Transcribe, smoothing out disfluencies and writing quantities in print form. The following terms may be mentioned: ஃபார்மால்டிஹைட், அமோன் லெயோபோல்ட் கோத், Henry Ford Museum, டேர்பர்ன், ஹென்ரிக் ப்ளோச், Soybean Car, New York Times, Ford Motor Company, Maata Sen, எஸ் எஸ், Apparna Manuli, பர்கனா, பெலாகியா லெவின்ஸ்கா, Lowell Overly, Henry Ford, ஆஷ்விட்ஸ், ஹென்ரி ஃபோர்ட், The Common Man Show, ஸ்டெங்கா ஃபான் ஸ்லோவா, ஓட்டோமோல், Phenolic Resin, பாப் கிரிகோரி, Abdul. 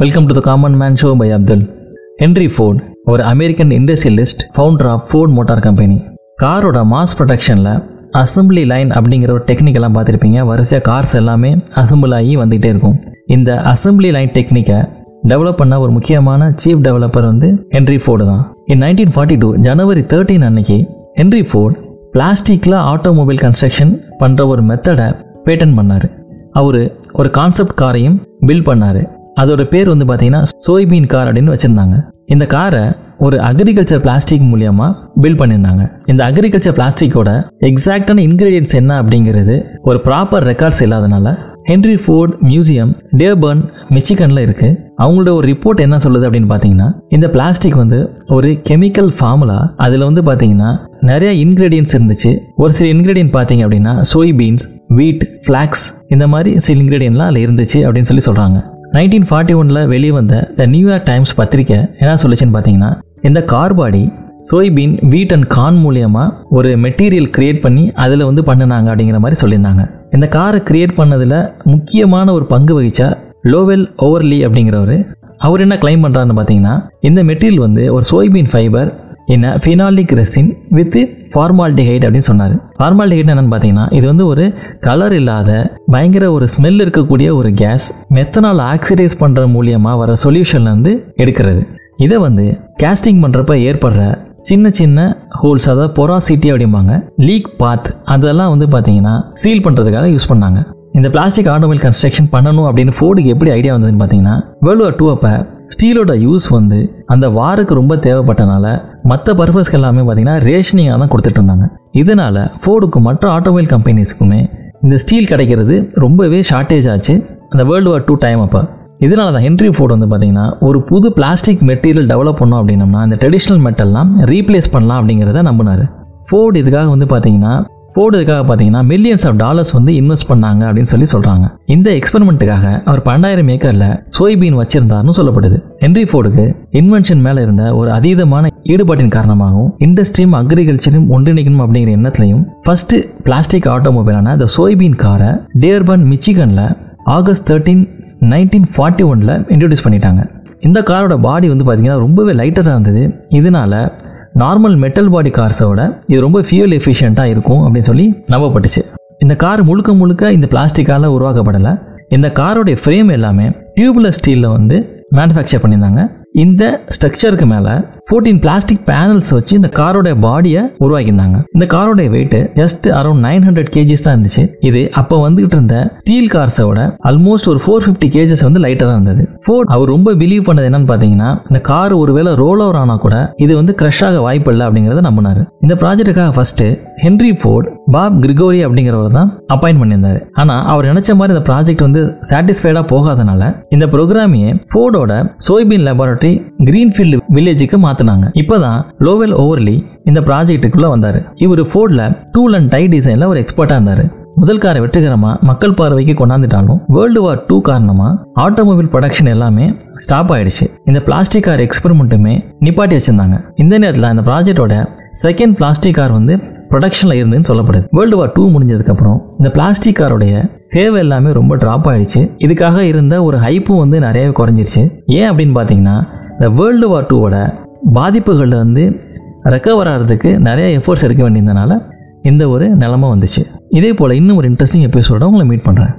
Welcome to the common man show by Abdul. ஹென்ரி ஃபோர்ட் ஒரு American industrialist, founder of Ford motor company. காரோட mass ப்ரொடக்ஷனில் assembly line அப்படிங்கிற ஒரு டெக்னிக்கெல்லாம் பார்த்துருப்பீங்க. வரிசையாக கார்ஸ் எல்லாமே அசம்பிள் ஆகி வந்துகிட்டே இருக்கும். இந்த அசம்பிளி லைன் டெக்னிக்கை டெவலப் பண்ண ஒரு முக்கியமான சீஃப் டெவலப்பர் வந்து ஹென்ரி ஃபோர்டு தான். இன் 1942 ஜனவரி 13 அன்னைக்கு ஹென்ரி ஃபோர்டு பிளாஸ்டிக்கில் ஆட்டோமொபைல் கன்ஸ்ட்ரக்ஷன் பண்ணுற ஒரு மெத்தடை பேட்டன் பண்ணார். அவர் ஒரு கான்செப்ட் காரையும் பில்ட் பண்ணார். அதோட பேர் வந்து பார்த்திங்கன்னா சோய்பீன் கார் அப்படின்னு வச்சுருந்தாங்க. இந்த காரை ஒரு அக்ரிகல்ச்சர் பிளாஸ்டிக் மூலியமாக பில்ட் பண்ணியிருந்தாங்க. இந்த அக்ரிகல்ச்சர் பிளாஸ்டிக்கோட எக்ஸாக்டான இன்க்ரீடியன்ட்ஸ் என்ன அப்படிங்கிறது ஒரு ப்ராப்பர் ரெக்கார்ட்ஸ் இல்லாதனால ஹென்ரி ஃபோர்ட் மியூசியம் டேர்பர்ன், மிச்சிகனில் இருக்குது. அவங்களோட ஒரு ரிப்போர்ட் என்ன சொல்லுது அப்படின்னு பார்த்தீங்கன்னா, இந்த பிளாஸ்டிக் வந்து ஒரு கெமிக்கல் ஃபார்முலா. அதில் வந்து பார்த்தீங்கன்னா நிறைய இன்க்ரீடியன்ட்ஸ் இருந்துச்சு. ஒரு சில இன்க்ரீடியன்ட் பார்த்தீங்க அப்படின்னா சோய்பீன்ஸ், வீட், ஃப்ளாக்ஸ், இந்த மாதிரி சில இன்க்ரீடியன்ட்லாம் அதில் இருந்துச்சு அப்படின்னு சொல்லி சொல்கிறாங்க. 1941 வெளியே வந்த த நியூயார்க் டைம்ஸ் பத்திரிக்கை என்ன சொல்லிச்சுன்னு பார்த்தீங்கன்னா, இந்த car body soybean, wheat and corn மூலியமாக ஒரு மெட்டீரியல் கிரியேட் பண்ணி அதில் வந்து பண்ணினாங்க அப்படிங்கிற மாதிரி சொல்லியிருந்தாங்க. இந்த காரை கிரியேட் பண்ணதில் முக்கியமான ஒரு பங்கு வகிச்சா லோவெல் ஓவர்லி அப்படிங்கிறவர். அவர் என்ன கிளைம் பண்ணுறாருன்னு பார்த்தீங்கன்னா, இந்த மெட்டீரியல் வந்து ஒரு சோய்பீன் ஃபைபர் என்ன ஃபினாலிக் ரெசின் வித் ஃபார்மால்டிஹைட் அப்படின்னு சொன்னார். ஃபார்மால்டிஹைட் என்னென்னு பார்த்தீங்கன்னா, இது வந்து ஒரு கலர் இல்லாத பயங்கர ஒரு ஸ்மெல் இருக்கக்கூடிய ஒரு கேஸ். மெத்தனால் ஆக்சிடைஸ் பண்ணுற மூலியமாக வர சொல்யூஷன்லேருந்து எடுக்கிறது. இதை வந்து கேஸ்டிங் பண்ணுறப்ப ஏற்படுற சின்ன சின்ன ஹோல்ஸ், அதாவது பொராசிட்டி அப்படிம்பாங்க, லீக் பாத், அதெல்லாம் வந்து பார்த்தீங்கன்னா சீல் பண்ணுறதுக்காக யூஸ் பண்ணாங்க. இந்த பிளாஸ்டிக் ஆட்டோமொபைல் கன்ஸ்ட்ரக்ஷன் பண்ணணும் அப்படின்னு ஃபோர்டுக்கு எப்படி ஐடியா வந்ததுன்னு பார்த்தீங்கன்னா, World War II அப்போ ஸ்டீலோட யூஸ் வந்து அந்த வாருக்கு ரொம்ப தேவைப்பட்டனால மற்ற பர்பஸ்க்கு எல்லாமே பார்த்தீங்கன்னா ரேஷனிங்காக தான் கொடுத்துட்டு இருந்தாங்க. இதனால் ஃபோர்டுக்கும் மற்ற ஆட்டோமொபைல் கம்பெனிஸ்க்குமே இந்த ஸ்டீல் கிடைக்கிறது ரொம்பவே ஷார்ட்டேஜ் ஆச்சு அந்த World War II டைம் அப்போ. இதனால தான் ஹென்ரி ஃபோர்டு வந்து பார்த்திங்கன்னா ஒரு புது பிளாஸ்டிக் மெட்டீரியல் டெவலப் பண்ணோம் அப்படின்னம்னா இந்த ட்ரெடிஷ்னல் மெட்டல்லாம் ரீப்ளேஸ் பண்ணலாம் அப்படிங்கிறத நம்பினார் ஃபோர்டு. இதுக்காக வந்து பார்த்திங்கன்னா $millions வந்து இன்வெஸ்ட் பண்ணாங்க அப்படின்னு சொல்லி சொல்கிறாங்க. இந்த எக்ஸ்பெரிமெண்ட்டுக்காக அவர் 12,000 ஏக்கரில் சோய்பீன் வச்சுருந்தாருன்னு சொல்லப்படுது. ஹென்ரி ஃபோர்டுக்கு இன்வென்ஷன் மேலே இருந்த ஒரு அதீதமான ஈடுபாட்டின் காரணமாகவும் இண்டஸ்ட்ரியும் அக்ரிகல்ச்சரும் ஒன்றிணைக்கணும் அப்படிங்கிற எண்ணத்துலையும் ஃபர்ஸ்ட் பிளாஸ்டிக் ஆட்டோமொபைலான இந்த சோய்பீன் காரை டேர்பர்ன், மிச்சிகனில் ஆகஸ்ட் 13, 1941 இன்ட்ரடியூஸ் பண்ணிட்டாங்க. இந்த காரோட பாடி வந்து பார்த்திங்கன்னா ரொம்பவே லைட்டராக இருந்தது. இதனால் நார்மல் மெட்டல் பாடி கார்ஸோட இது ரொம்ப ஃபியூல் எஃபிஷியண்ட்டாக இருக்கும் அப்படின்னு சொல்லி நம்பப்பட்டுச்சு. இந்த கார் முழுக்க முழுக்க இந்த பிளாஸ்டிக்கால் உருவாக்கப்படலை. இந்த காரோடைய ஃப்ரேம் எல்லாமே டியூப்லெஸ் ஸ்டீலில் வந்து மேனுஃபேக்சர் பண்ணியிருந்தாங்க. இந்த ஸ்ட்ரக்சருக்கு மேலே 14 பிளாஸ்டிக் பேனல்ஸ் வச்சு இந்த காரோட பாடியை உருவாக்கியிருந்தாங்க. இந்த காரோடைய வெயிட் ஜஸ்ட் அரௌண்ட் 900 kgs தான் இருந்துச்சு. இது அப்போ வந்துகிட்டு இருந்த ஸ்டீல் கார்ஸோட ஆல்மோஸ்ட் ஒரு 450 kgs வந்து லைட்டராக இருந்தது. ஃபோர்ட் அவர் ரொம்ப பிலீவ் பண்ணது என்னன்னு பார்த்தீங்கன்னா, இந்த கார் ஒருவேளை ரோல் ஓவர் ஆனால் கூட இது வந்து கிரஷ் ஆக வாய்ப்பு இல்லை அப்படிங்கிறத நம்பினார். இந்த ப்ராஜெக்டுக்காக first Henry Ford பாப் கிரிகோரி அப்படிங்கிறவர் தான் அப்பாயிண்ட் பண்ணியிருந்தார். ஆனால் அவர் நினைச்ச மாதிரி இந்த ப்ராஜெக்ட் வந்து சாட்டிஸ்ஃபைடாக போகாதனால இந்த ப்ரோக்ராமையே ஃபோர்டோட சோய்பீன் லேபரட்டரி கிரீன்ஃபீல்டு வில்லேஜுக்கு மாத்தினாங்க. இப்பதான் லோவெல் ஓவர்லி இந்த ப்ராஜெக்டுக்குள்ள வந்தாரு. இவர் ஃபோர்ட்ல டூல் அண்ட் டை டிசைன்ல ஒரு எக்ஸ்பர்ட்டா இருந்தாரு. முதல் காரை வெற்றிகரமாக மக்கள் பார்வைக்கு கொண்டாந்துட்டாலும் World War II காரணமாக ஆட்டோமொபைல் ப்ரொடக்ஷன் எல்லாமே ஸ்டாப் ஆகிடுச்சு. இந்த பிளாஸ்டிக் கார் எக்ஸ்பெரிமெண்ட்டுமே நிப்பாட்டி வச்சுருந்தாங்க. இந்த நேரத்தில் இந்த ப்ராஜெக்டோட செகண்ட் பிளாஸ்டிக் கார் வந்து ப்ரொடக்ஷனில் இருந்துன்னு சொல்லப்படுது. World War II முடிஞ்சதுக்கப்புறம் இந்த பிளாஸ்டிக் காரோடைய தேவை எல்லாமே ரொம்ப ட்ராப் ஆகிடுச்சு. இதுக்காக இருந்த ஒரு ஹைப்பும் வந்து நிறையவே குறைஞ்சிருச்சு. ஏன் அப்படின்னு பார்த்தீங்கன்னா, இந்த World War IIவோட பாதிப்புகளில் வந்து ரெக்கவர் ஆகிறதுக்கு நிறைய எஃபோர்ட்ஸ் எடுக்க வேண்டியதுனால இந்த ஒரு நிலைமை வந்துச்சு. இதே போல் இன்னும் ஒரு இன்ட்ரெஸ்டிங் எபிசோட உங்களை மீட் பண்ணுறேன்.